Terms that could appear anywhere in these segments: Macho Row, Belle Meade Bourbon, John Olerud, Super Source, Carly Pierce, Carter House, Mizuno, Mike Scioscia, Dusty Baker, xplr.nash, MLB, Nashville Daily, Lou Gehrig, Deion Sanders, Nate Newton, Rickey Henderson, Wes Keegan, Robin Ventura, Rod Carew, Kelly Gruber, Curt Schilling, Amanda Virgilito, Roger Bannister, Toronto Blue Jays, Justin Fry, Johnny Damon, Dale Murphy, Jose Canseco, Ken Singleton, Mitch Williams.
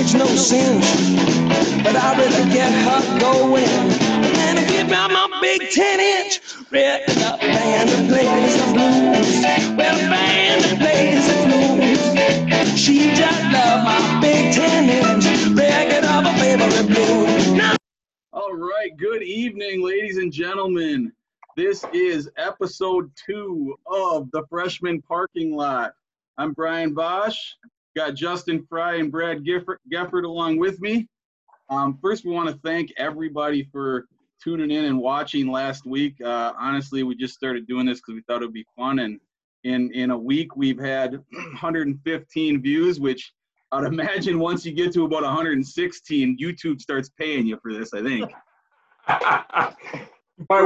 chick's no sin, but I'd rather get her going than to give out my big 10-inch red up band that plays the blues. Well, the band that plays the blues, she just loved my big 10-inch record of her favorite blues. Now— all right, good evening, ladies and gentlemen. This is episode 2 of The Freshman Parking Lot. I'm Brian Bosch. Got Justin Fry and Brad Gefford along with me. First, we want to thank everybody for tuning in and watching last week. Honestly, we just started doing this because we thought it would be fun. And in a week, we've had 115 views, which I'd imagine once you get to about 116, YouTube starts paying you for this, I think. My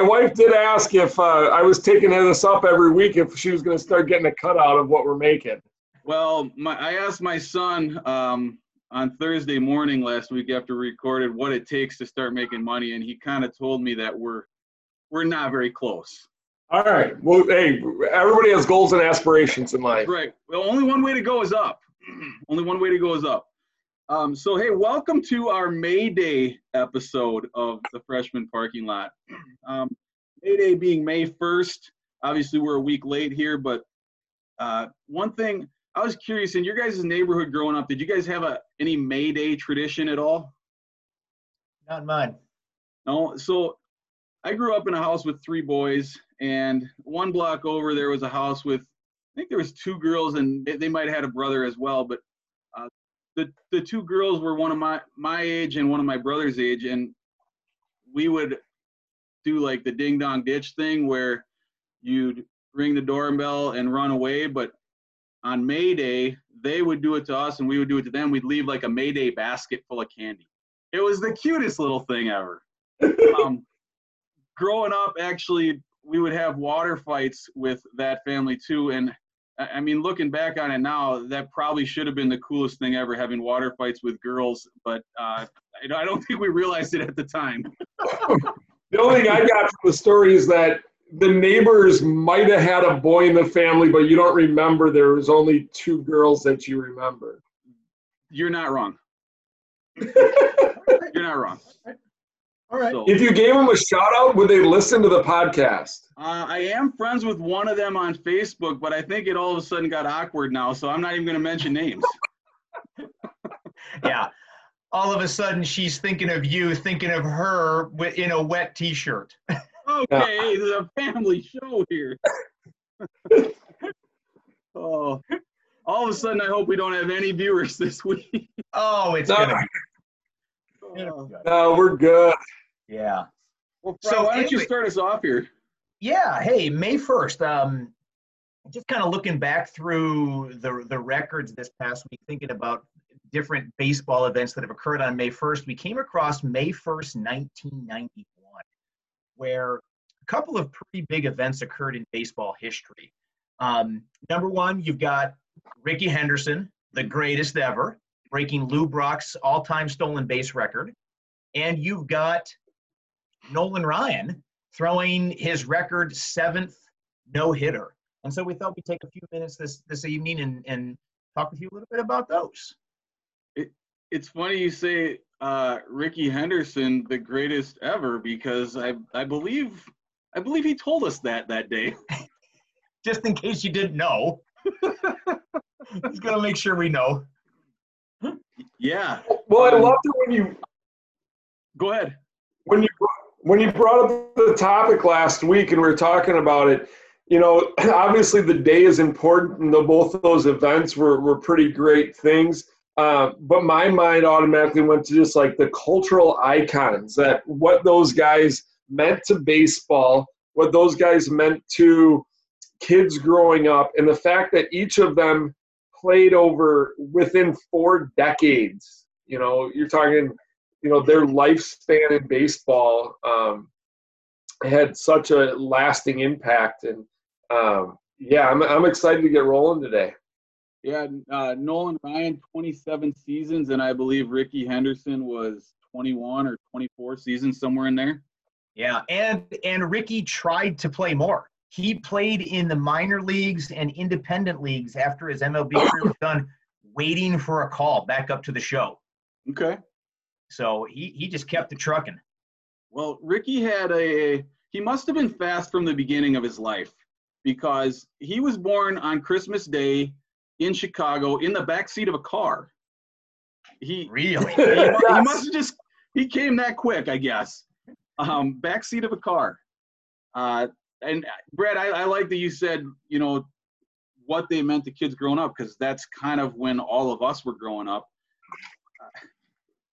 wife did ask if I was taking this up every week, if she was going to start getting a cut out of what we're making. Well, I asked my son on Thursday morning last week after we recorded what it takes to start making money, and he kind of told me that we're not very close. All right. Well, hey, everybody has goals and aspirations in life. Right. Well, only one way to go is up. Only one way to go is up. So, hey, welcome to our May Day episode of The Freshman Parking Lot. May Day being May 1st. Obviously, we're a week late here, but one thing— – I was curious, in your guys' neighborhood growing up, did you guys have any May Day tradition at all? Not mine. No? So I grew up in a house with 3 boys, and one block over there was a house with, I think there was 2 girls, and they might have had a brother as well, but the 2 girls were one of my age and one of my brother's age, and we would do like the ding-dong ditch thing where you'd ring the doorbell and run away, but on May Day, they would do it to us and we would do it to them. We'd leave like a May Day basket full of candy. It was the cutest little thing ever. Growing up, actually, we would have water fights with that family too. And I mean, looking back on it now, that probably should have been the coolest thing ever, having water fights with girls. But I don't think we realized it at the time. The only thing I got from the story is that the neighbors might have had a boy in the family, but you don't remember. There was only 2 girls that you remember. You're not wrong. You're not wrong. All right. So, if you gave them a shout-out, would they listen to the podcast? I am friends with one of them on Facebook, but I think it all of a sudden got awkward now, so I'm not even going to mention names. Yeah. All of a sudden, she's thinking of you, thinking of her in a wet T-shirt. Okay, this is a family show here. Oh, all of a sudden, I hope we don't have any viewers this week. Oh, it's good. No, we're good. Yeah. Well, Fry, so why don't you start us off here? Yeah. Hey, May 1st. Just kind of looking back through the records this past week, thinking about different baseball events that have occurred on May 1st. We came across May 1st, 1990. Where a couple of pretty big events occurred in baseball history. Number one, you've got Rickey Henderson, the greatest ever, breaking Lou Brock's all-time stolen base record. And you've got Nolan Ryan throwing his record 7th no-hitter. And so we thought we'd take a few minutes this evening and talk with you a little bit about those. It's funny you say Rickey Henderson, the greatest ever, because I believe he told us that day. Just in case you didn't know. He's going to make sure we know. Yeah. Well, I loved it when you— go ahead. When you brought up the topic last week and we were talking about it, you know, obviously the day is important and both of those events were pretty great things. But my mind automatically went to just like the cultural icons, that what those guys meant to baseball, what those guys meant to kids growing up, and the fact that each of them played over within 4 decades. You know, you're talking, you know, their lifespan in baseball had such a lasting impact. And, yeah, I'm excited to get rolling today. Yeah, Nolan Ryan, 27 seasons, and I believe Rickey Henderson was 21 or 24 seasons, somewhere in there. Yeah, and Rickey tried to play more. He played in the minor leagues and independent leagues after his MLB career was done waiting for a call back up to the show. Okay. So he just kept it trucking. Well, Rickey had he must have been fast from the beginning of his life, because he was born on Christmas Day in Chicago in the backseat of a car. He must have just – he came that quick, I guess. Backseat of a car. And, Brad, I like that you said, you know, what they meant to kids growing up, because that's kind of when all of us were growing up.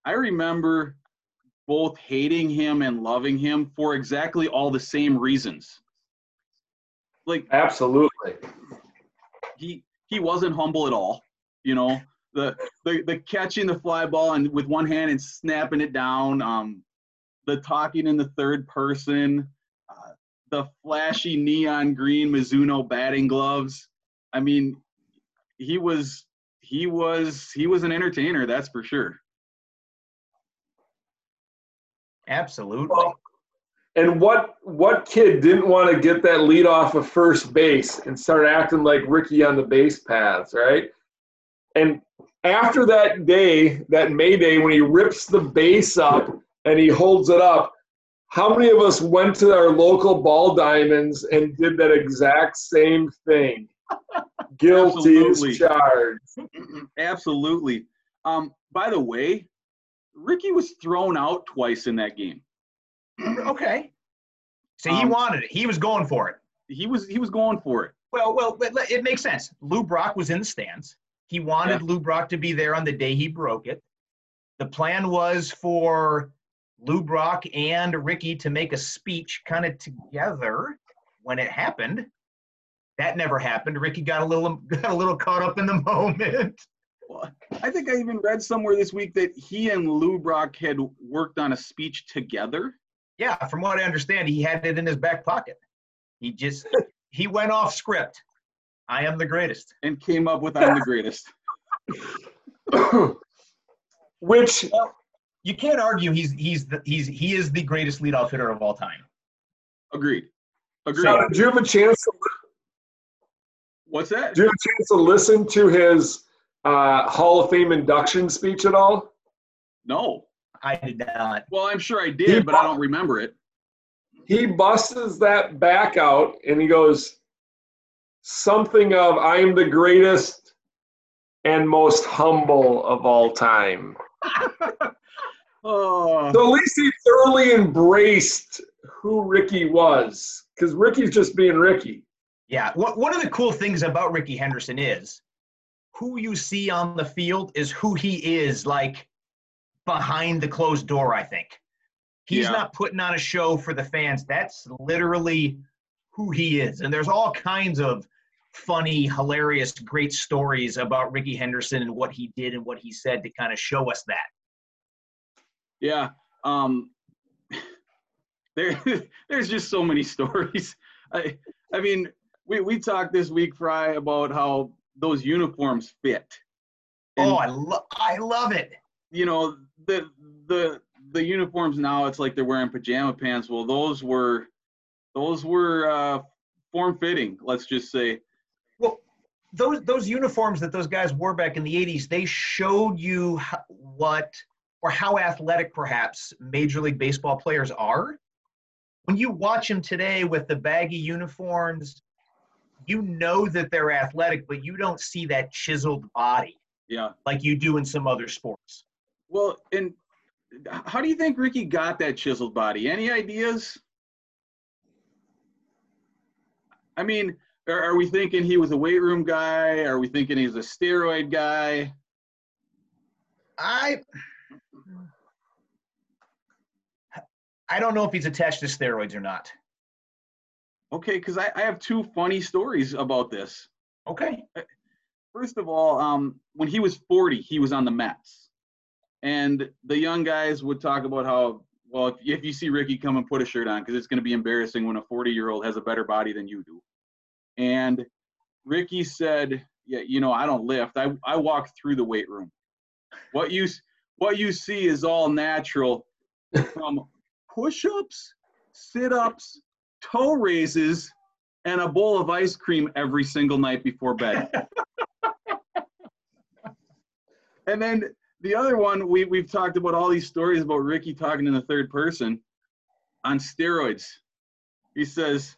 I remember both hating him and loving him for exactly all the same reasons. Like, absolutely. He wasn't humble at all, you know. The catching the fly ball and with one hand and snapping it down, the talking in the third person, the flashy neon green Mizuno batting gloves. I mean, he was an entertainer, that's for sure. Absolutely. Well, and what kid didn't want to get that lead off of first base and start acting like Rickey on the base paths, right? And after that day, that May Day, when he rips the base up and he holds it up, how many of us went to our local Ball Diamonds and did that exact same thing? Guilty as charged. Absolutely. By the way, Rickey was thrown out twice in that game. Okay. So he wanted it. He was going for it. He was going for it. Well, it makes sense. Lou Brock was in the stands. He wanted Lou Brock to be there on the day he broke it. The plan was for Lou Brock and Rickey to make a speech kind of together when it happened. That never happened. Rickey got a little caught up in the moment. Well, I think I even read somewhere this week that he and Lou Brock had worked on a speech together. Yeah, from what I understand, he had it in his back pocket. He went off script. I am the greatest. And came up with I'm the greatest. Which, you can't argue he is the greatest leadoff hitter of all time. Agreed. So did you have a chance to What's that? Did you have a chance to listen to his Hall of Fame induction speech at all? No, I did not. Well, I'm sure I did, but I don't remember it. He busts that back out and he goes something of I am the greatest and most humble of all time. So at least he thoroughly embraced who Rickey was, because Ricky's just being Rickey. Yeah, one of the cool things about Rickey Henderson is who you see on the field is who he is, like, behind the closed door, I think. He's not putting on a show for the fans. That's literally who he is. And there's all kinds of funny, hilarious, great stories about Rickey Henderson and what he did and what he said to kind of show us that. Yeah. There's just so many stories. I mean, we talked this week, Fry, about how those uniforms fit. And, I love it. You know, the uniforms now, it's like they're wearing pajama pants. Well, those were form-fitting, let's just say. Well, those uniforms that those guys wore back in the 80s, they showed you how athletic perhaps Major League Baseball players are. When you watch them today with the baggy uniforms, you know that they're athletic, but you don't see that chiseled body like you do in some other sports. Well, and how do you think Rickey got that chiseled body? Any ideas? I mean, are we thinking he was a weight room guy? Are we thinking he's a steroid guy? I don't know if he's attached to steroids or not. Okay, because I have two funny stories about this. Okay. First of all, when he was 40, he was on the Mets. And the young guys would talk about how, well, if you see Rickey, come and put a shirt on, because it's going to be embarrassing when a 40-year-old has a better body than you do. And Rickey said, yeah, you know, I don't lift. I walk through the weight room. What you see is all natural from push-ups, sit-ups, toe raises, and a bowl of ice cream every single night before bed. And then the other one, we've talked about all these stories about Rickey talking in the third person on steroids. He says,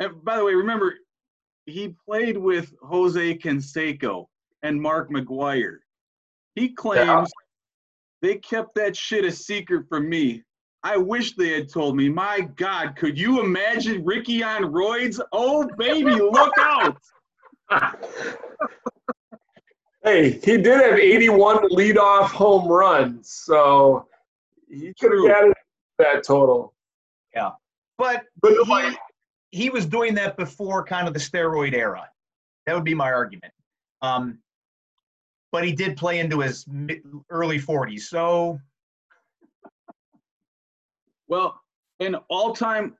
and by the way, remember, he played with Jose Canseco and Mark McGwire. He claims they kept that shit a secret from me. I wish they had told me. My God, could you imagine Rickey on roids? Oh, baby, look out. Hey, he did have 81 leadoff home runs, so he could have added that total. Yeah. But he was doing that before kind of the steroid era. That would be my argument. But he did play into his early 40s, so – Well, an all-time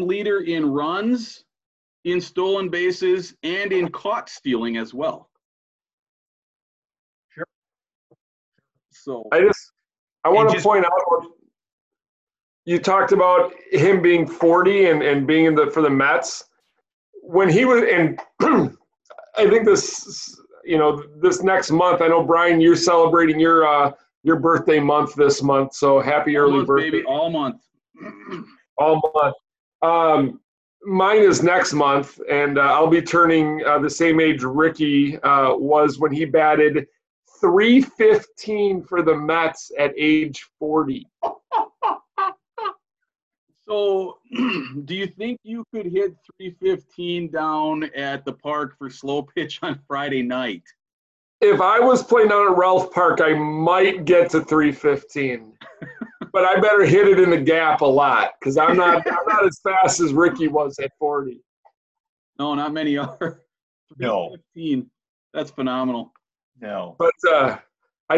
leader in runs, in stolen bases, and in caught stealing as well. Sure. So I want to point out, you talked about him being 40 and being in for the Mets when he was, and I think this next month. I know, Brian, you're celebrating your birthday month this month, so happy early birthday. Baby, all month. All month. Mine is next month, and I'll be turning the same age Rickey was when he batted .315 for the Mets at age 40. So do you think you could hit .315 down at the park for slow pitch on Friday night? If I was playing out at Ralph Park, I might get to 315, but I better hit it in the gap a lot because I'm not as fast as Rickey was at 40. No, not many are. No. 15. That's phenomenal. No. But I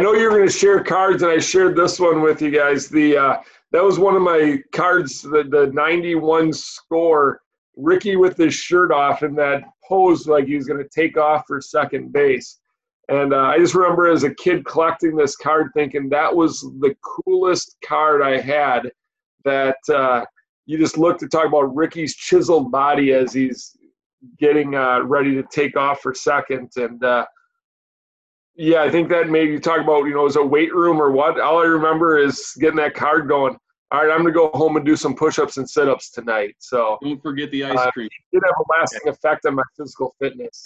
know you're going to share cards, and I shared this one with you guys. That was one of my cards, the 91 score. Rickey with his shirt off in that pose like he was going to take off for second base. And I just remember as a kid collecting this card thinking that was the coolest card I had, that you just look to talk about Rickey's chiseled body as he's getting ready to take off for second. And, I think that made you talk about, it was a weight room or what. All I remember is getting that card going, all right, I'm going to go home and do some push-ups and sit-ups tonight. So don't forget the ice cream. It did have a lasting effect on my physical fitness.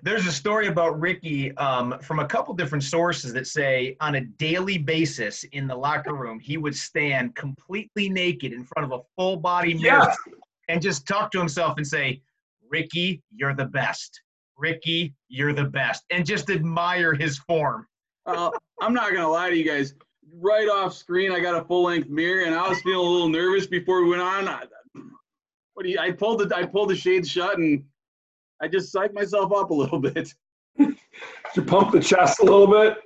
There's a story about Rickey from a couple different sources that say on a daily basis in the locker room he would stand completely naked in front of a full body mirror and just talk to himself and say, "Rickey, you're the best. Rickey, you're the best," and just admire his form. I'm not gonna lie to you guys. Right off screen, I got a full length mirror and I was feeling a little nervous before we went on. I pulled the shades shut and I just psyched myself up a little bit. To pump the chest a little bit.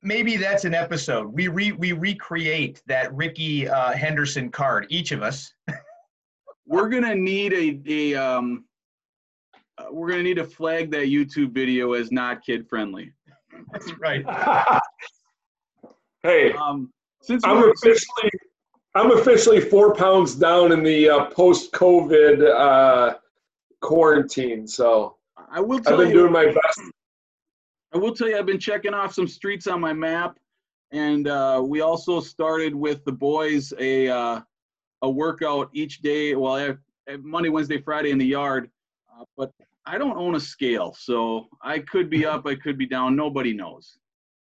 Maybe that's an episode. We recreate that Rickey Henderson card, each of us. We're gonna need a flag that YouTube video as not kid friendly. That's right. Hey, since I'm officially 4 pounds down in the post-COVID quarantine, so I've been doing my best. I will tell you, I've been checking off some streets on my map, and we also started with the boys a workout each day. Well, I have Monday, Wednesday, Friday in the yard, but I don't own a scale, so I could be up, I could be down. Nobody knows.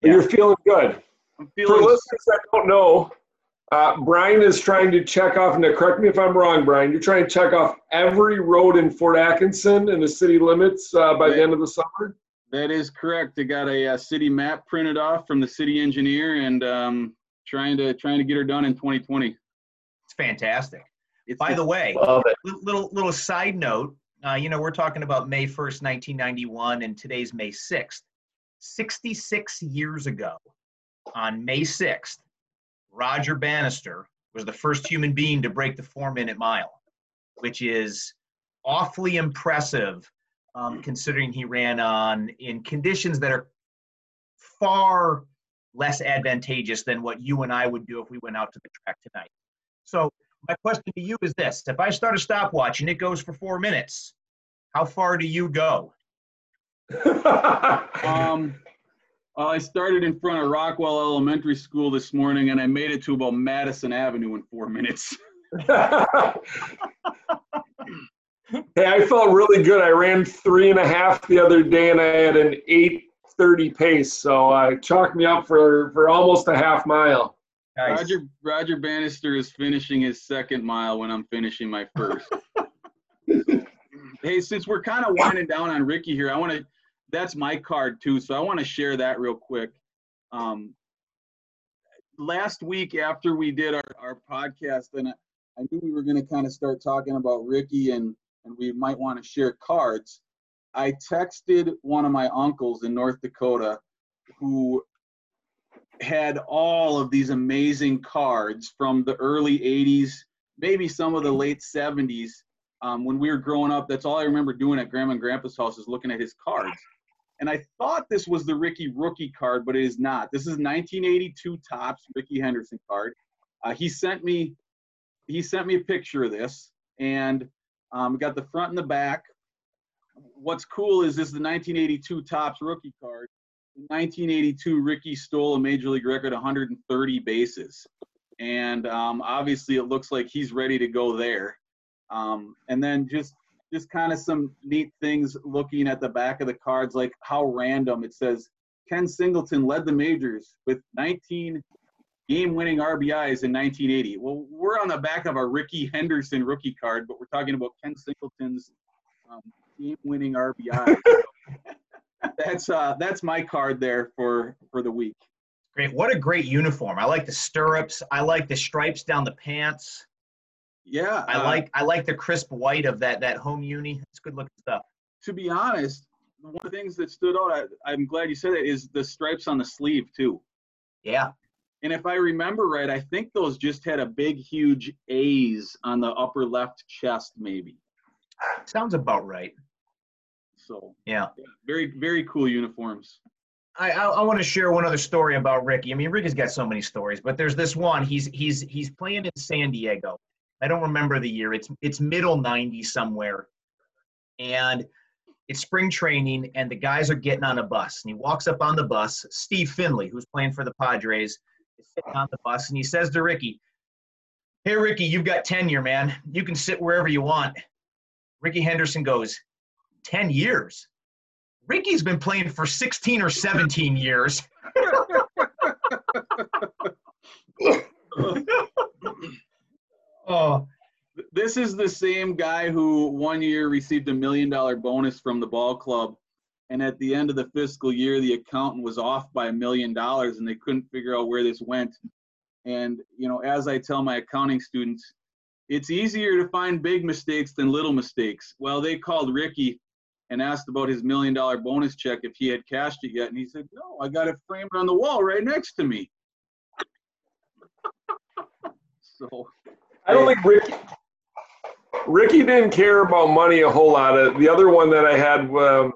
Yeah. You're feeling good. I'm feeling. For listeners that don't know. Brian is trying to check off, and correct me if I'm wrong, Brian, you're trying to check off every road in Fort Atkinson and the city limits by the end of the summer? That is correct. I got a city map printed off from the city engineer and trying to get her done in 2020. It's fantastic. By the way, little side note, we're talking about May 1st, 1991, and today's May 6th. 66 years ago, on May 6th, Roger Bannister was the first human being to break the 4-minute mile, which is awfully impressive considering he ran in conditions that are far less advantageous than what you and I would do if we went out to the track tonight. So my question to you is this. If I start a stopwatch and it goes for 4 minutes, How far do you go? I started in front of Rockwell Elementary School this morning, and I made it to about Madison Avenue in 4 minutes. Hey, I felt really good. I ran 3.5 the other day, and I had an 8:30 pace, so I chalked me up for almost a half mile. Nice. Roger Bannister is finishing his second mile when I'm finishing my first. Hey, since we're kind of winding down on Rickey here, I want to – that's my card too, so I want to share that real quick. Last week after we did our podcast, and I knew we were going to kind of start talking about Rickey and we might want to share cards. I texted one of my uncles in North Dakota who had all of these amazing cards from the early 80s, maybe some of the late 70s. When we were growing up, that's all I remember doing at Grandma and Grandpa's house is looking at his cards. And I thought this was the Rickey rookie card, but it is not. This is 1982 Topps Rickey Henderson card. He sent me a picture of this, and we got the front and the back. What's cool is this is the 1982 Topps rookie card. In 1982, Rickey stole a major league record 130 bases, and obviously it looks like he's ready to go there. And then just kind of some neat things looking at the back of the cards, like how random it says Ken Singleton led the majors with 19 game-winning RBIs in 1980. Well, we're on the back of a Rickey Henderson rookie card, but we're talking about Ken Singleton's game-winning RBIs. That's my card there for the week. Great. What a great uniform. I like the stirrups. I like the stripes down the pants. Yeah. I like the crisp white of that home uni. It's good looking stuff. To be honest, one of the things that stood out, I'm glad you said it, is the stripes on the sleeve too. Yeah. And if I remember right, I think those just had a big, huge A's on the upper left chest maybe. Sounds about right. So, yeah, very, very cool uniforms. I want to share one other story about Rickey. I mean, Rickey's got so many stories, but there's this one. He's playing in San Diego. I don't remember the year. It's middle 90s somewhere. And it's spring training, and the guys are getting on a bus. And he walks up on the bus. Steve Finley, who's playing for the Padres, is sitting on the bus, and he says to Rickey, "Hey, Rickey, you've got tenure, man. You can sit wherever you want." Rickey Henderson goes, 10 years. Rickey's been playing for 16 or 17 years. Oh, this is the same guy who one year received a $1 million bonus from the ball club. And at the end of the fiscal year, the accountant was off by $1 million and they couldn't figure out where this went. And, you know, as I tell my accounting students, it's easier to find big mistakes than little mistakes. Well, they called Rickey and asked about his $1 million bonus check if he had cashed it yet. And he said, "No, I got it framed on the wall right next to me." So I don't think Rickey didn't care about money a whole lot. The other one that I had was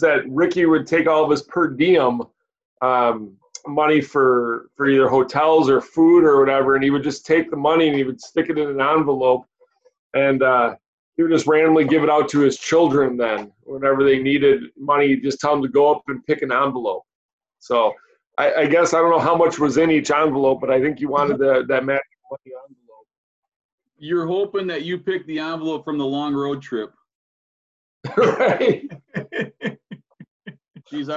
that Rickey would take all of his per diem money for either hotels or food or whatever, and he would just take the money and he would stick it in an envelope, and he would just randomly give it out to his children then. Whenever they needed money, he'd just tell them to go up and pick an envelope. So I guess I don't know how much was in each envelope, but I think you wanted that magic money envelope. You're hoping that you picked the envelope from the long road trip. Right. Jeez, I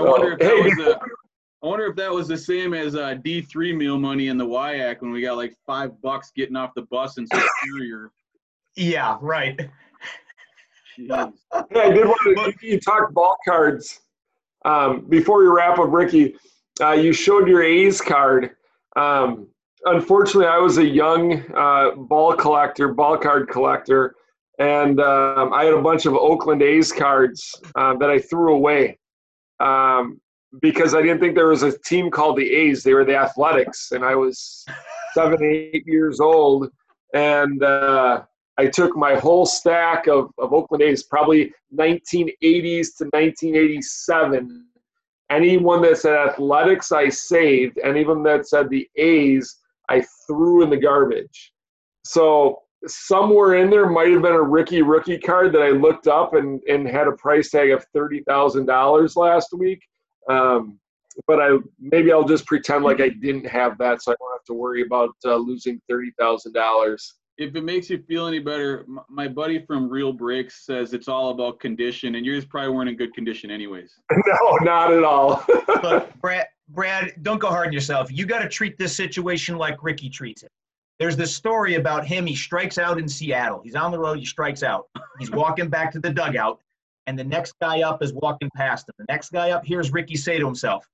wonder if that was the same as D3 meal money in the WIAC when we got like $5 getting off the bus in Superior. Yeah, right. Jeez. Hey, I did want to talk ball cards. Before we wrap up, Rickey, you showed your A's card. Unfortunately, I was a young ball card collector, and I had a bunch of Oakland A's cards that I threw away because I didn't think there was a team called the A's. They were the Athletics, and I was 7, 8 years old, and I took my whole stack of Oakland A's, probably 1980s to 1987. Anyone that said Athletics, I saved. Anyone that said the A's, I threw in the garbage. So somewhere in there might have been a Rickey rookie card that I looked up and had a price tag of $30,000 last week. But maybe I'll just pretend like I didn't have that, so I don't have to worry about losing $30,000. If it makes you feel any better, my buddy from Real Bricks says it's all about condition, and yours probably weren't in good condition anyways. No, not at all. But Brad, don't go hard on yourself. You got to treat this situation like Rickey treats it. There's this story about him. He strikes out in Seattle. He's on the road. He strikes out. He's walking back to the dugout, and the next guy up is walking past him. The next guy up hears Rickey say to himself,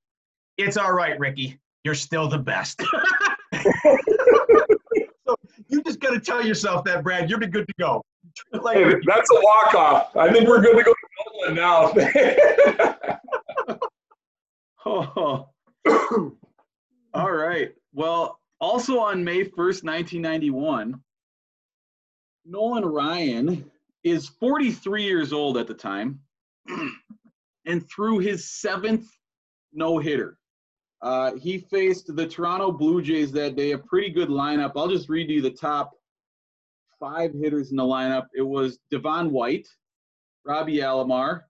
"It's all right, Rickey. You're still the best." So you just got to tell yourself that, Brad, you're good to go. Like, hey, that's a walk-off. I think we're good to go to Dublin now. Oh. All right. Well, also on May 1st, 1991, Nolan Ryan is 43 years old at the time and threw his 7th no-hitter. He faced the Toronto Blue Jays that day, a pretty good lineup. I'll just read you the top 5 hitters in the lineup. It was Devon White, Robbie Alomar,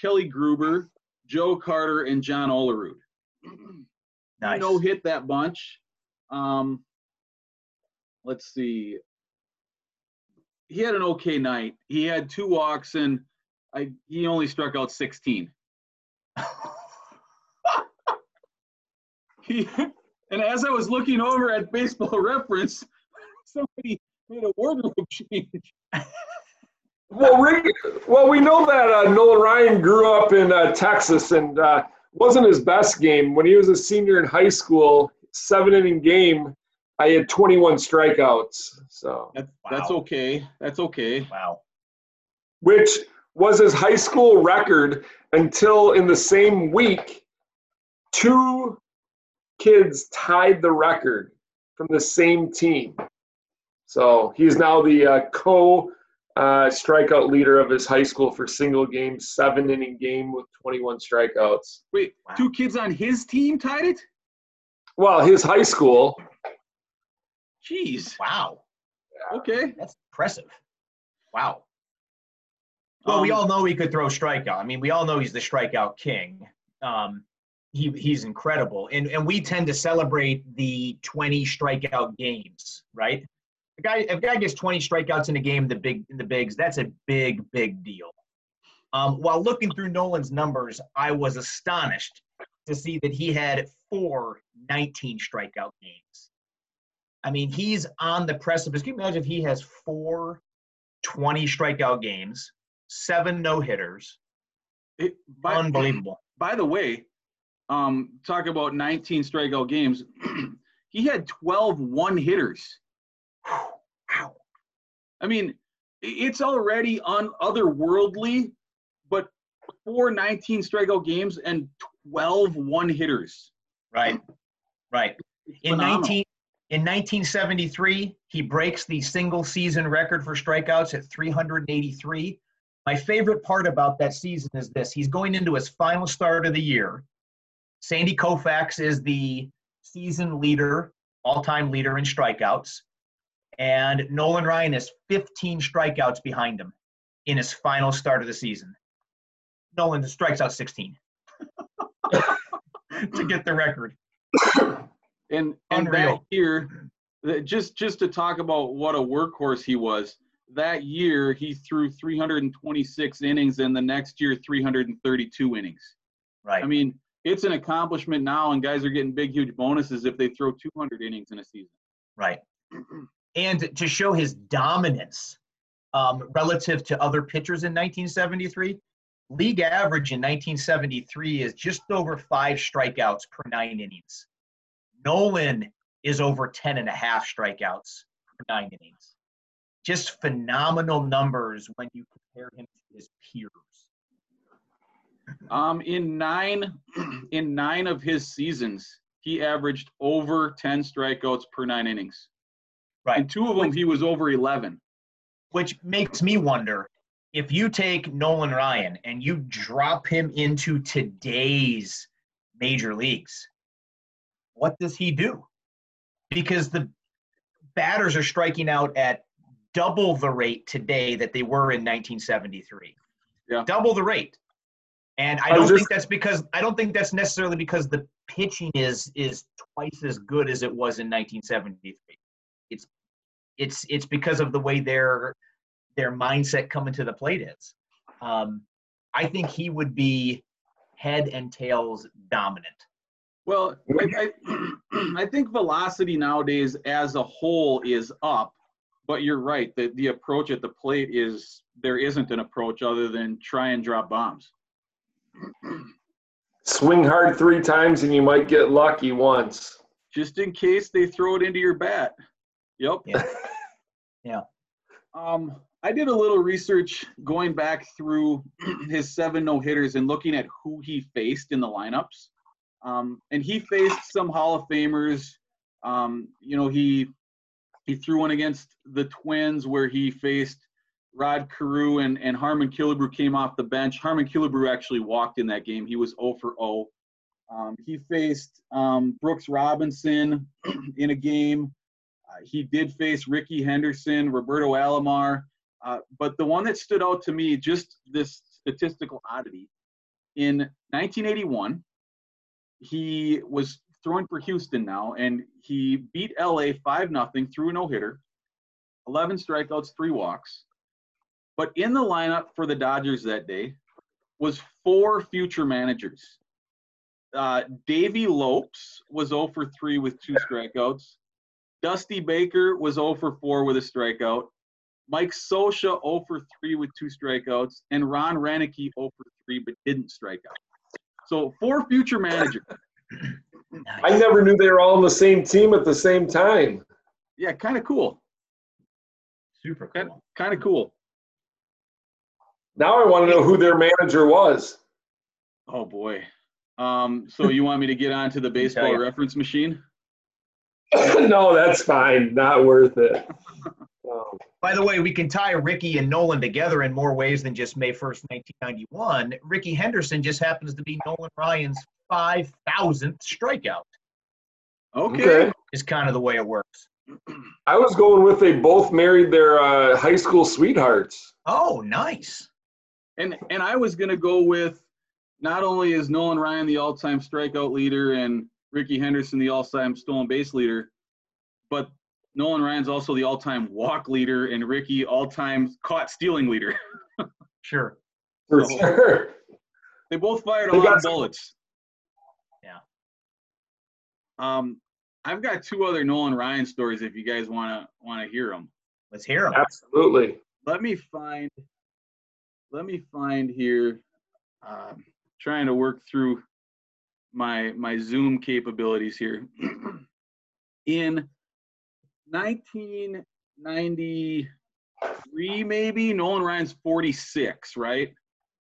Kelly Gruber, Joe Carter, and John Olerud. Nice. No hit that bunch. Let's see. He had an okay night. He had 2 walks, and he only struck out 16. And as I was looking over at Baseball Reference, somebody made a wardrobe change. Well, we know that Nolan Ryan grew up in Texas, and wasn't his best game. When he was a senior in high school, 7-inning game, I had 21 strikeouts. So that's okay. That's okay. Wow. Which was his high school record until in the same week, 2 kids tied the record from the same team. So he's now the strikeout leader of his high school for single game, 7-inning game with 21 strikeouts. Wait, wow. 2 kids on his team tied it? Well, his high school. Jeez. Wow. Yeah. Okay. That's impressive. Wow. Well, we all know he could throw strikeout. I mean, we all know he's the strikeout king. He's incredible. And we tend to celebrate the 20 strikeout games, right? If a guy gets 20 strikeouts in a game, in the bigs, that's a big, big deal. While looking through Nolan's numbers, I was astonished to see that he had 4 19 strikeout games. I mean, he's on the precipice. Can you imagine if he has 4 20 strikeout games, 7 no-hitters? Unbelievable. By the way, talk about 19 strikeout games. He had 12 one-hitters. Wow. I mean, it's already otherworldly, but 4 19 strikeout games and 12 one-hitters. Right, right. In 1973, he breaks the single-season record for strikeouts at 383. My favorite part about that season is this. He's going into his final start of the year. Sandy Koufax is the season leader, all-time leader in strikeouts. And Nolan Ryan is 15 strikeouts behind him in his final start of the season. Nolan strikes out 16 to get the record. And that year, just to talk about what a workhorse he was, that year he threw 326 innings and the next year 332 innings. Right. I mean, it's an accomplishment now, and guys are getting big, huge bonuses if they throw 200 innings in a season. Right. And to show his dominance relative to other pitchers in 1973, league average in 1973 is just over 5 strikeouts per 9 innings. Nolan is over 10.5 strikeouts per 9 innings. Just phenomenal numbers when you compare him to his peers. In nine of his seasons, he averaged over 10 strikeouts per 9 innings. Right. In 2 of them, he was over 11. Which makes me wonder, if you take Nolan Ryan and you drop him into today's major leagues, what does he do? Because the batters are striking out at double the rate today that they were in 1973. Yeah. Double the rate. And I don't think that's necessarily because the pitching is twice as good as it was in 1973. It's because of the way their mindset coming to the plate is. I think he would be head and tails dominant. Well, I think velocity nowadays as a whole is up, but you're right that the approach at the plate is there isn't an approach other than try and drop bombs. Swing hard three times and you might get lucky once. Just in case they throw it into your bat. Yep. Yeah. I did a little research going back through his 7 no-hitters and looking at who he faced in the lineups. And he faced some Hall of Famers. He threw one against the Twins where he faced Rod Carew and Harmon Killebrew came off the bench. Harmon Killebrew actually walked in that game. He was 0 for 0. He faced Brooks Robinson in a game. He did face Rickey Henderson, Roberto Alomar. But the one that stood out to me, just this statistical oddity, in 1981, he was throwing for Houston now, and he beat LA 5-0 through a no-hitter, 11 strikeouts, 3 walks. But in the lineup for the Dodgers that day was 4 future managers. Davey Lopes was 0 for 3 with 2 strikeouts. Dusty Baker was 0 for 4 with a strikeout. Mike Scioscia 0 for 3 with 2 strikeouts. And Ron Roenicke 0 for 3 but didn't strike out. So 4 future managers. Nice. I never knew they were all on the same team at the same time. Yeah, kind of cool. Super cool. Kind of cool. Now I want to know who their manager was. Oh, boy. So you want me to get onto the baseball reference machine? No, that's fine. Not worth it. By the way, we can tie Rickey and Nolan together in more ways than just May 1st, 1991. Rickey Henderson just happens to be Nolan Ryan's 5,000th strikeout. Okay. It's kind of the way it works. I was going with they both married their high school sweethearts. Oh, nice. And I was going to go with not only is Nolan Ryan the all-time strikeout leader and Rickey Henderson the all-time stolen base leader, but Nolan Ryan's also the all-time walk leader and Rickey all-time caught stealing leader. Sure. For sure. They both fired a lot of bullets. Yeah. I've got 2 other Nolan Ryan stories if you guys want to hear them. Let's hear them. Absolutely. Let me find here. Trying to work through my Zoom capabilities here. In 1993, maybe, Nolan Ryan's 46, right?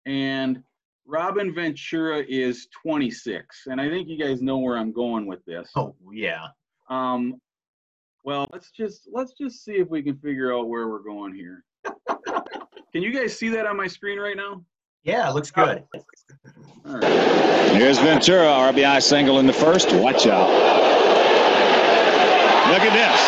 And Robin Ventura is 26, and I think you guys know where I'm going with this. Oh yeah. Well, let's just see if we can figure out where we're going here. Can you guys see that on my screen right now? Yeah, looks good. All right. Here's Ventura, RBI single in the first. Watch out! Look at this.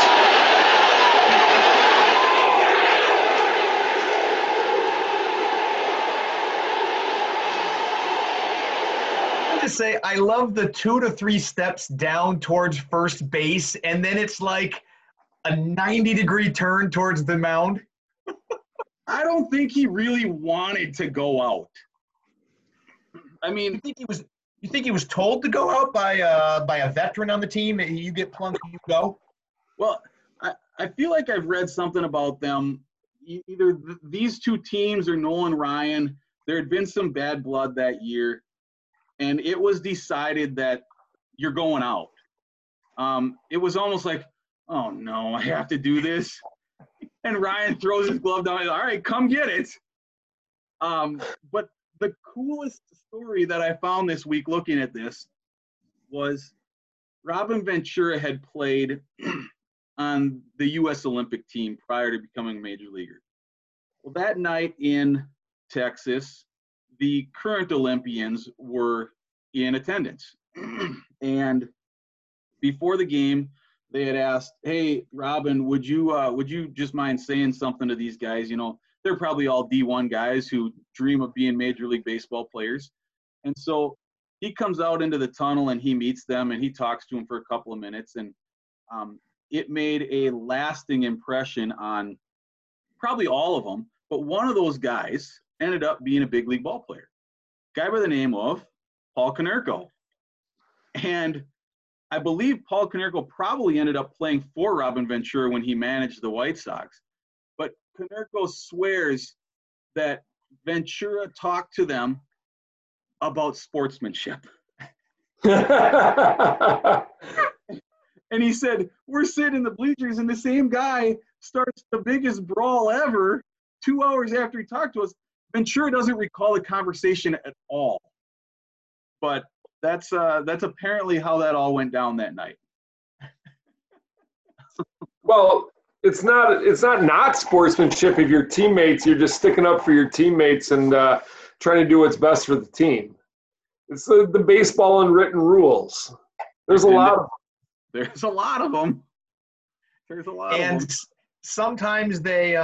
Say I love the 2 to 3 steps down towards first base and then it's like a 90-degree turn towards the mound. I don't think he really wanted to go out. I mean, you think he was told to go out by a veteran on the team? You get plunked, you go. Well, I feel like I've read something about them, either these 2 teams or Nolan Ryan. There had been some bad blood that year. And it was decided that you're going out. It was almost like, oh, no, I have to do this. And Ryan throws his glove down. He's like, all right, come get it. But the coolest story that I found this week looking at this was Robin Ventura had played on the U.S. Olympic team prior to becoming a major leaguer. Well, that night in Texas, the current Olympians were in attendance. And before the game, they had asked, hey, Robin, would you just mind saying something to these guys? You know, they're probably all D1 guys who dream of being Major League Baseball players. And so he comes out into the tunnel and he meets them and he talks to them for a couple of minutes. And it made a lasting impression on probably all of them. But one of those guys ended up being a big league ball player, a guy by the name of Paul Konerko. And I believe Paul Konerko probably ended up playing for Robin Ventura when he managed the White Sox. But Konerko swears that Ventura talked to them about sportsmanship. And he said, we're sitting in the bleachers and the same guy starts the biggest brawl ever 2 hours after he talked to us. Ventura doesn't recall the conversation at all. But that's apparently how that all went down that night. Well, it's not sportsmanship if your teammates, you're just sticking up for your teammates and trying to do what's best for the team. It's the baseball unwritten rules. There's a lot of them. Sometimes they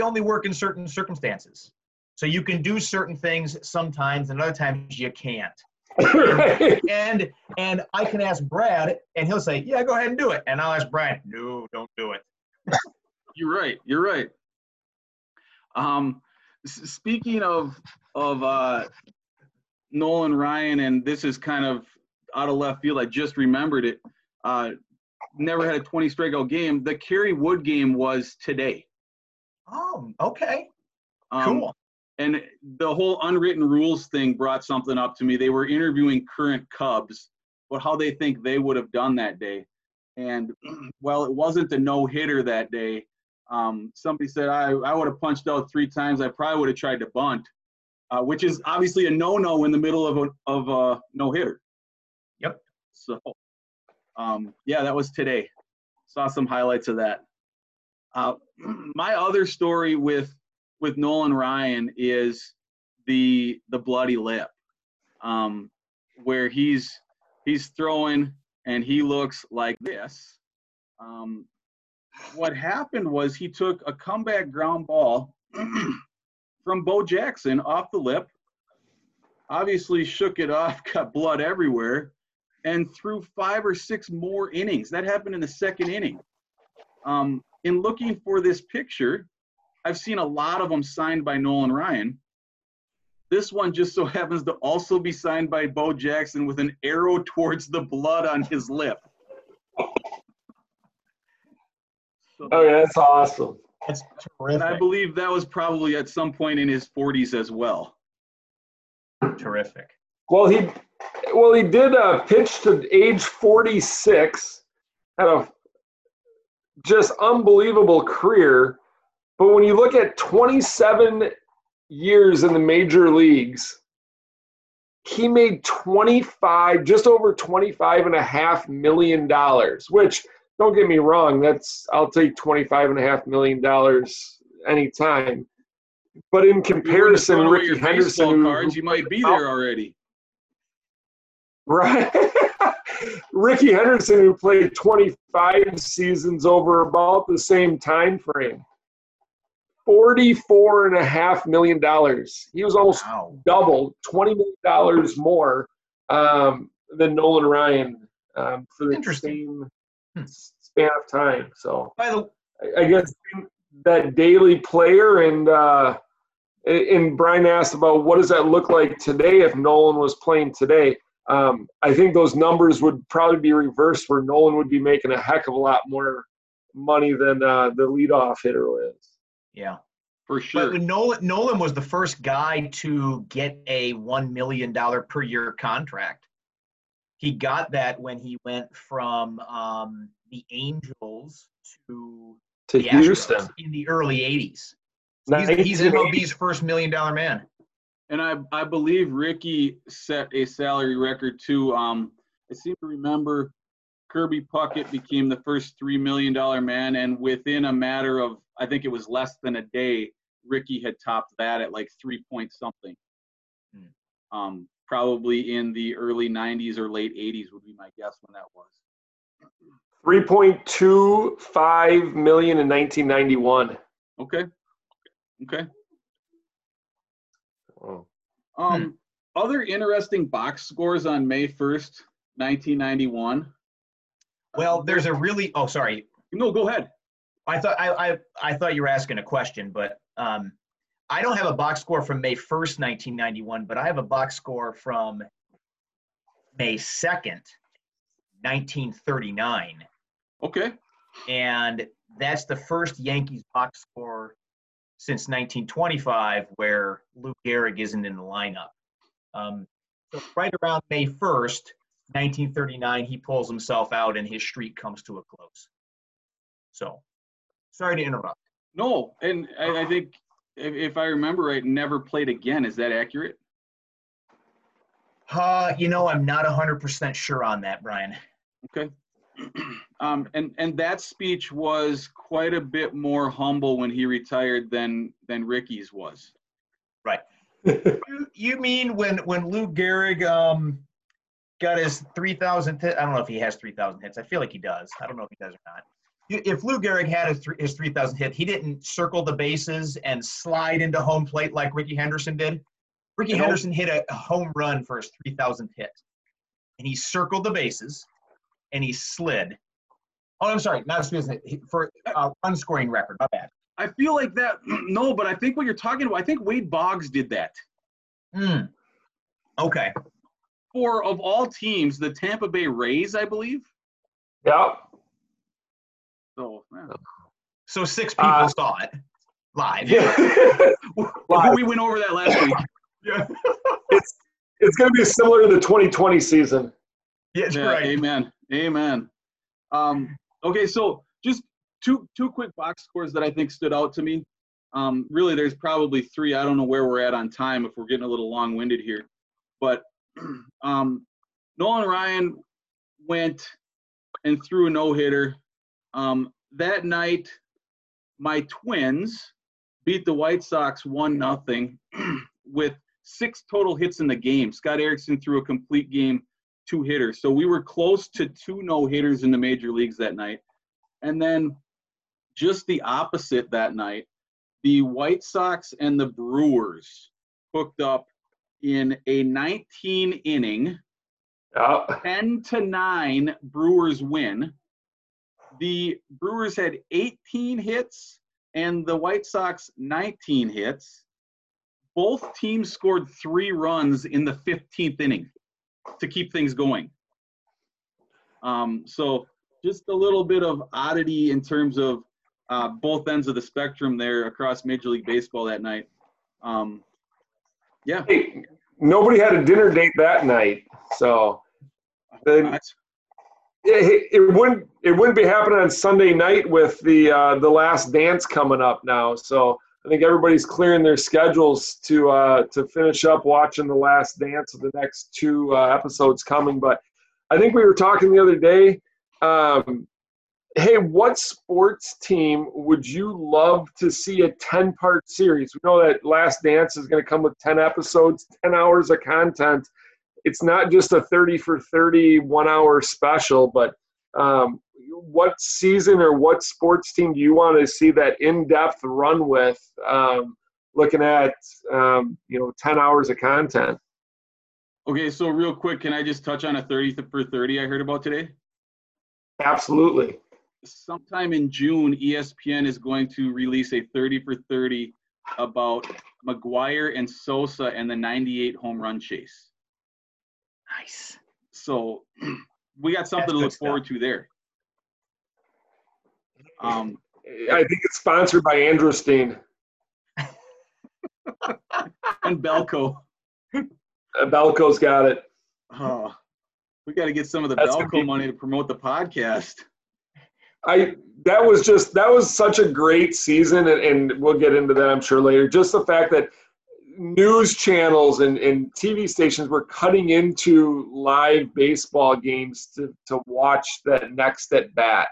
only work in certain circumstances. So you can do certain things sometimes, and other times you can't. And I can ask Brad, and he'll say, yeah, go ahead and do it. And I'll ask Brian, no, don't do it. You're right. Speaking of Nolan Ryan, and this is kind of out of left field, I just remembered it. Never had a 20 strikeout game. The Kerry Wood game was today. Oh, okay. Cool. And the whole unwritten rules thing brought something up to me. They were interviewing current Cubs about how they think they would have done that day. And while it wasn't the no-hitter that day, somebody said, I would have punched out 3 times. I probably would have tried to bunt, which is obviously a no-no in the middle of a no-hitter. Yep. So, yeah, that was today. Saw some highlights of that. My other story with Nolan Ryan is the bloody lip, where he's throwing and he looks like this. What happened was he took a comeback ground ball from Bo Jackson off the lip, obviously shook it off, got blood everywhere, and threw 5 or 6 more innings. That happened in the second inning. In looking for this picture, I've seen a lot of them signed by Nolan Ryan. This one just so happens to also be signed by Bo Jackson with an arrow towards the blood on his lip. So oh, yeah, that's awesome. That's terrific. And I believe that was probably at some point in his 40s as well. Terrific. Well, he did pitch to age 46, had a just unbelievable career. But when you look at 27 years in the major leagues, he made just over $25.5 million, which, don't get me wrong, I'll take $25.5 million anytime. But in comparison, Rickey Henderson, you might be there already. Right. Rickey Henderson, who played 25 seasons over about the same time frame. $44.5 million. He was almost double, $20 million more than Nolan Ryan for the same span of time. So, by the way, I guess that daily player and Brian asked about what does that look like today if Nolan was playing today. I think those numbers would probably be reversed, where Nolan would be making a heck of a lot more money than the leadoff hitter is. Yeah, for sure. But Nolan was the first guy to get a $1 million per year contract. He got that when he went from the Angels to the Houston Astros in the early 80s. So he's MLB's first $1 million man. And I believe Rickey set a salary record too. I seem to remember Kirby Puckett became the first $3 million man, and within a matter of, I think it was less than a day, Rickey had topped that at like 3 point something. Probably in the early 90s or late 80s would be my guess when that was. $3.25 million in 1991. Okay. Okay. Wow. Other interesting box scores on May 1st, 1991. Well, there's a really. Oh, sorry. No, go ahead. I thought you were asking a question, but I don't have a box score from May 1st, 1991, but I have a box score from May 2nd, 1939. Okay. And that's the first Yankees box score since 1925 where Lou Gehrig isn't in the lineup. So right around May 1st, 1939, he pulls himself out and his streak comes to a close. So, sorry to interrupt. No, and I think if I remember right, never played again. Is that accurate? I'm not 100% sure on that, Brian. Okay. And that speech was quite a bit more humble when he retired than Rickey's was. Right. You mean when Lou Gehrig got his 3,000 hits? I don't know if he has 3,000 hits. I feel like he does. I don't know if he does or not. If Lou Gehrig had his 3,000 hit, he didn't circle the bases and slide into home plate like Rickey Henderson did. Henderson hit a home run for his 3,000th hit. And he circled the bases, and he slid. Oh, I'm sorry, not excuse me, for run scoring record. My bad. I feel like that – no, but I think what you're talking about, I think Wade Boggs did that. Okay. For, of all teams, the Tampa Bay Rays, I believe. Yeah. So six people saw it live. Yeah. We went over that last week. Yeah. It's going to be similar to the 2020 season. Yeah, right. Amen. Okay, so just two quick box scores that I think stood out to me. Really, there's probably three. I don't know where we're at on time if we're getting a little long-winded here. But Nolan Ryan went and threw a no-hitter. That night, my Twins beat the White Sox 1-0 with 6 total hits in the game. Scott Erickson threw a complete game 2 hitters. So we were close to 2 no-hitters in the major leagues that night. And then just the opposite that night, the White Sox and the Brewers hooked up in a 19-inning, 10-9 Brewers win. The Brewers had 18 hits and the White Sox 19 hits. Both teams scored 3 runs in the 15th inning to keep things going. So just a little bit of oddity in terms of both ends of the spectrum there across Major League Baseball that night. Yeah. Hey, nobody had a dinner date that night, so It wouldn't be happening on Sunday night with the Last Dance coming up now. So I think everybody's clearing their schedules to finish up watching the Last Dance with the next 2 episodes coming. But I think we were talking the other day. Hey, what sports team would you love to see a 10-part series? We know that Last Dance is going to come with 10 episodes, 10 hours of content. It's not just a 30 for 30 one-hour special, but what season or what sports team do you want to see that in-depth run with, looking at 10 hours of content? Okay, so real quick, can I just touch on a 30 for 30 I heard about today? Absolutely. Sometime in June, ESPN is going to release a 30 for 30 about McGuire and Sosa and the 98 home run chase. Nice. So we got something to look forward to there. I think it's sponsored by Androstine and Belco. Belco's got it. Oh, we got to get some of the Belco money to promote the podcast. That was such a great season, and we'll get into that I'm sure later. Just the fact that news channels and TV stations were cutting into live baseball games to watch that next at bat.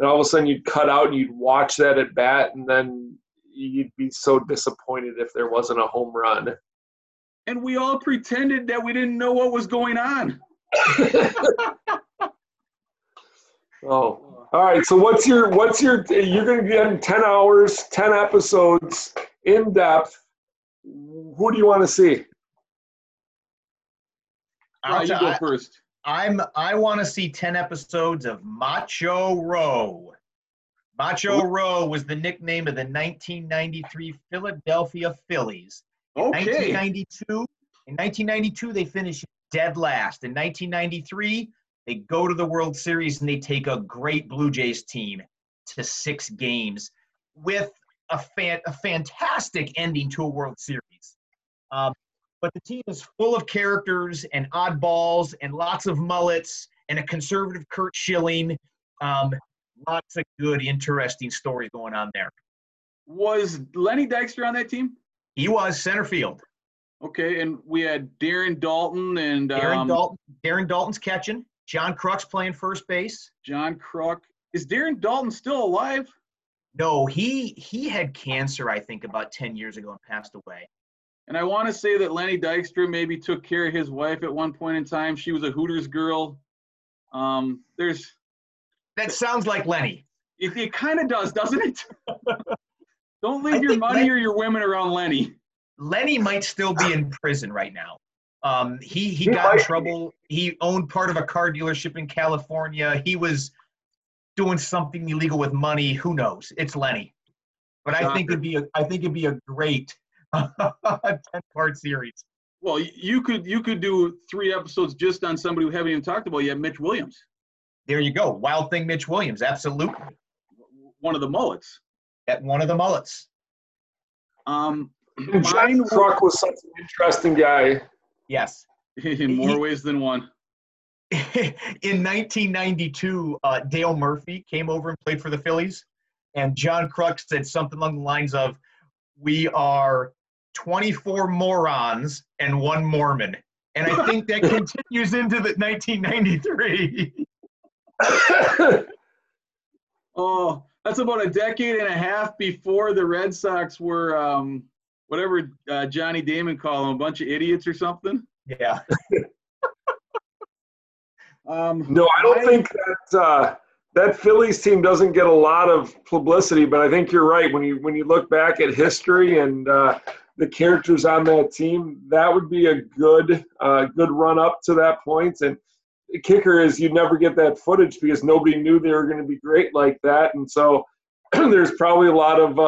And all of a sudden you'd cut out and you'd watch that at bat, and then you'd be so disappointed if there wasn't a home run. And we all pretended that we didn't know what was going on. Oh, all right. So what's your you're going to be in 10 hours, 10 episodes in depth. Who do you want to see? You go first. I want to see 10 episodes of Macho Row. Macho Row was the nickname of the 1993 Philadelphia Phillies. Okay. In 1992, they finished dead last. In 1993, they go to the World Series and they take a great Blue Jays team to 6 games with a fantastic ending to a World Series. But the team is full of characters and oddballs and lots of mullets and a conservative Curt Schilling. Lots of good, interesting stories going on there. Was Lenny Dykstra on that team? He was center field. Okay, and we had Darren Daulton and Darren Dalton's catching. John Kruk's playing first base. John Kruk. Is Darren Daulton still alive? No, he had cancer, I think, about 10 years ago and passed away. And I want to say that Lenny Dykstra maybe took care of his wife at one point in time. She was a Hooters girl. That sounds like Lenny. It kind of does, doesn't it? Don't leave your money or your women around Lenny. Lenny might still be in prison right now. He got in trouble. He owned part of a car dealership in California. He was doing something illegal with money. Who knows? It's Lenny. But I think it'd be a great 10-part series. Well, you could do 3 episodes just on somebody we haven't even talked about yet, Mitch Williams. There you go. Wild Thing Mitch Williams, absolutely. One of the mullets. John Kruk was such an interesting guy. Yes. In more ways than one. In 1992, Dale Murphy came over and played for the Phillies, and John Kruk said something along the lines of, "We are 24 morons and 1 Mormon." And I think that continues into the 1993. Oh, that's about a decade and a half before the Red Sox were whatever Johnny Damon called them, a bunch of idiots or something. Yeah. No, I don't think that Phillies team doesn't get a lot of publicity, but I think you're right. When you look back at history and the characters on that team, that would be a good run up to that point. And the kicker is you'd never get that footage because nobody knew they were going to be great like that. And so there's probably a lot of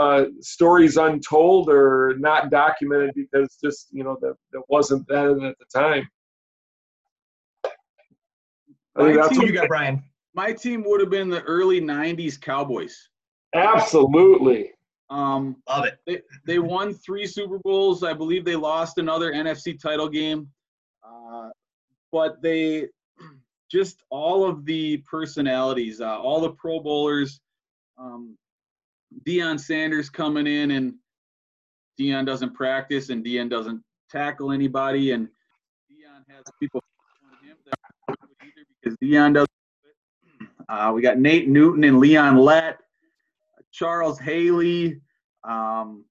stories untold or not documented because just, that wasn't then at the time. Brian. My team would have been the early 90s Cowboys. Absolutely. Love it. They won 3 Super Bowls. I believe they lost another NFC title game. But they just all of the personalities, all the Pro Bowlers, Deion Sanders coming in, and Deion doesn't practice and Deion doesn't tackle anybody. And Deion has people on him that either because Deion doesn't. We got Nate Newton and Leon Lett, Charles Haley, Troy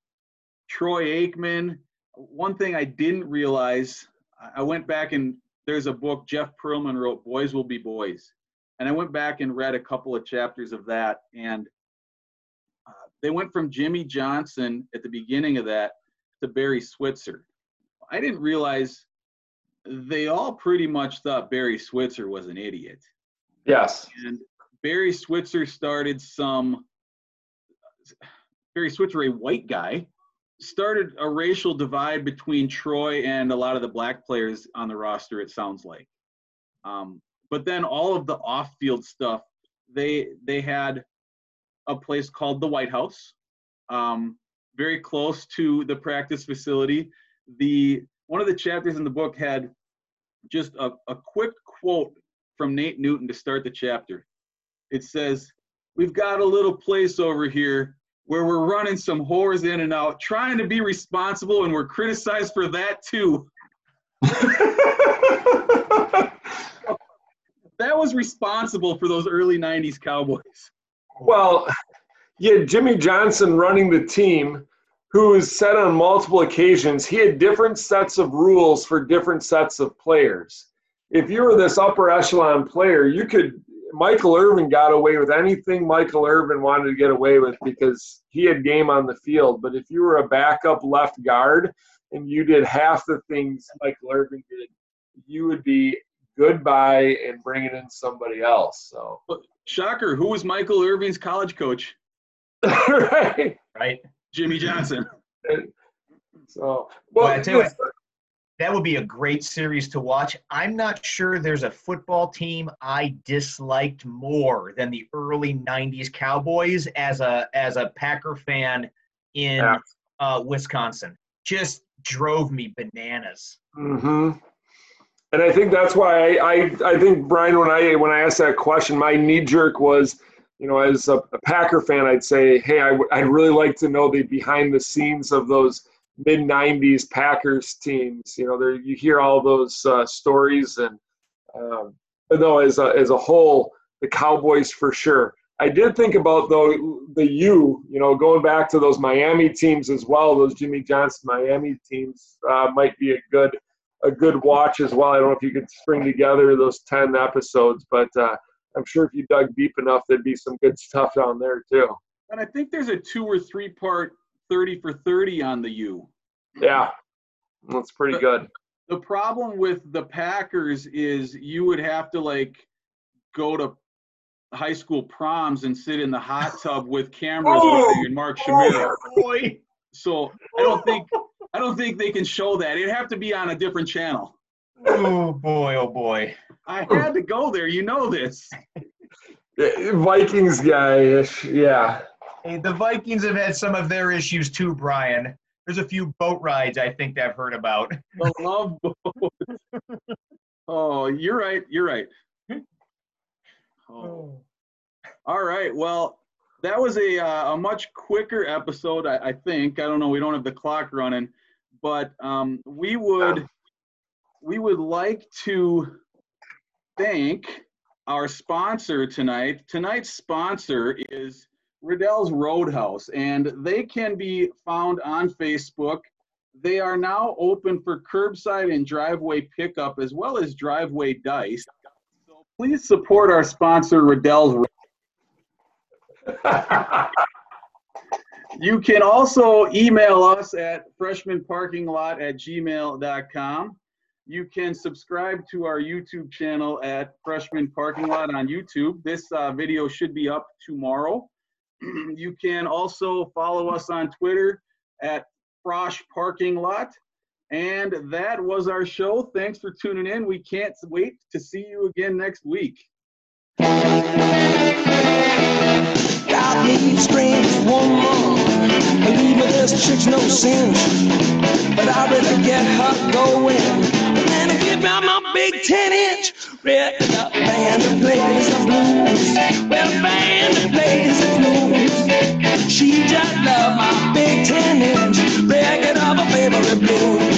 Aikman. One thing I didn't realize, I went back and there's a book Jeff Perlman wrote, Boys Will Be Boys. And I went back and read a couple of chapters of that. And they went from Jimmy Johnson at the beginning of that to Barry Switzer. I didn't realize they all pretty much thought Barry Switzer was an idiot. Yes. And Barry Switzer, a white guy, started a racial divide between Troy and a lot of the black players on the roster, it sounds like. But then all of the off-field stuff, they had a place called the White House, very close to the practice facility. One of the chapters in the book had just a quick quote from Nate Newton to start the chapter. It says, "We've got a little place over here where we're running some whores in and out, trying to be responsible, and we're criticized for that too." That was responsible for those early 90s Cowboys. Well, yeah, Jimmy Johnson running the team, who has said on multiple occasions, he had different sets of rules for different sets of players. If you were this upper echelon player, you could Michael Irvin got away with anything Michael Irvin wanted to get away with because he had game on the field. But if you were a backup left guard and you did half the things Michael Irvin did, you would be goodbye and bringing in somebody else. So shocker, who was Michael Irvin's college coach? Right. Jimmy Johnson. So well, I tell you what, that would be a great series to watch. I'm not sure there's a football team I disliked more than the early 90s Cowboys as a Packer fan in Wisconsin. Just drove me bananas. Mm-hmm. And I think that's why I think, Brian, when I asked that question, my knee-jerk was, you know, as a Packer fan, I'd say, hey, I'd really like to know the behind the scenes of those mid-'90s Packers teams. You know, there you hear all those stories, and though as a whole, the Cowboys for sure. I did think about though going back to those Miami teams as well. Those Jimmy Johnson Miami teams might be a good watch as well. I don't know if you could string together those 10 episodes, but I'm sure if you dug deep enough, there'd be some good stuff down there too. And I think there's a 2 or 3 part 30 for 30 on the U. Yeah, that's pretty good. The problem with the Packers is you would have to go to high school proms and sit in the hot tub with cameras with you and Mark Shimura. Oh, so I don't think they can show that. It'd have to be on a different channel. Oh boy. I had to go there. You know this. Vikings guy-ish, yeah. Hey, the Vikings have had some of their issues too, Brian. There's a few boat rides I think I've heard about. The love boat. Oh, you're right. Oh. All right, well, that was a much quicker episode, I think. I don't know, we don't have the clock running. But we would like to thank our sponsor tonight. Tonight's sponsor is Riddell's Roadhouse, and they can be found on Facebook. They are now open for curbside and driveway pickup as well as driveway dice. So please support our sponsor, Riddell's Roadhouse. You can also email us at freshmanparkinglot@gmail.com. You can subscribe to our YouTube channel at Freshman Parking Lot on YouTube. This video should be up tomorrow. You can also follow us on Twitter at Frosh Parking Lot. And that was our show. Thanks for tuning in. We can't wait to see you again next week. I hate strange woman, believe me, this chick's no sin, but I'd rather get her going. And give me my big 10-inch red band that plays the blues. Well, band that plays the blues. She just love my big 10-inch red of a favorite blues.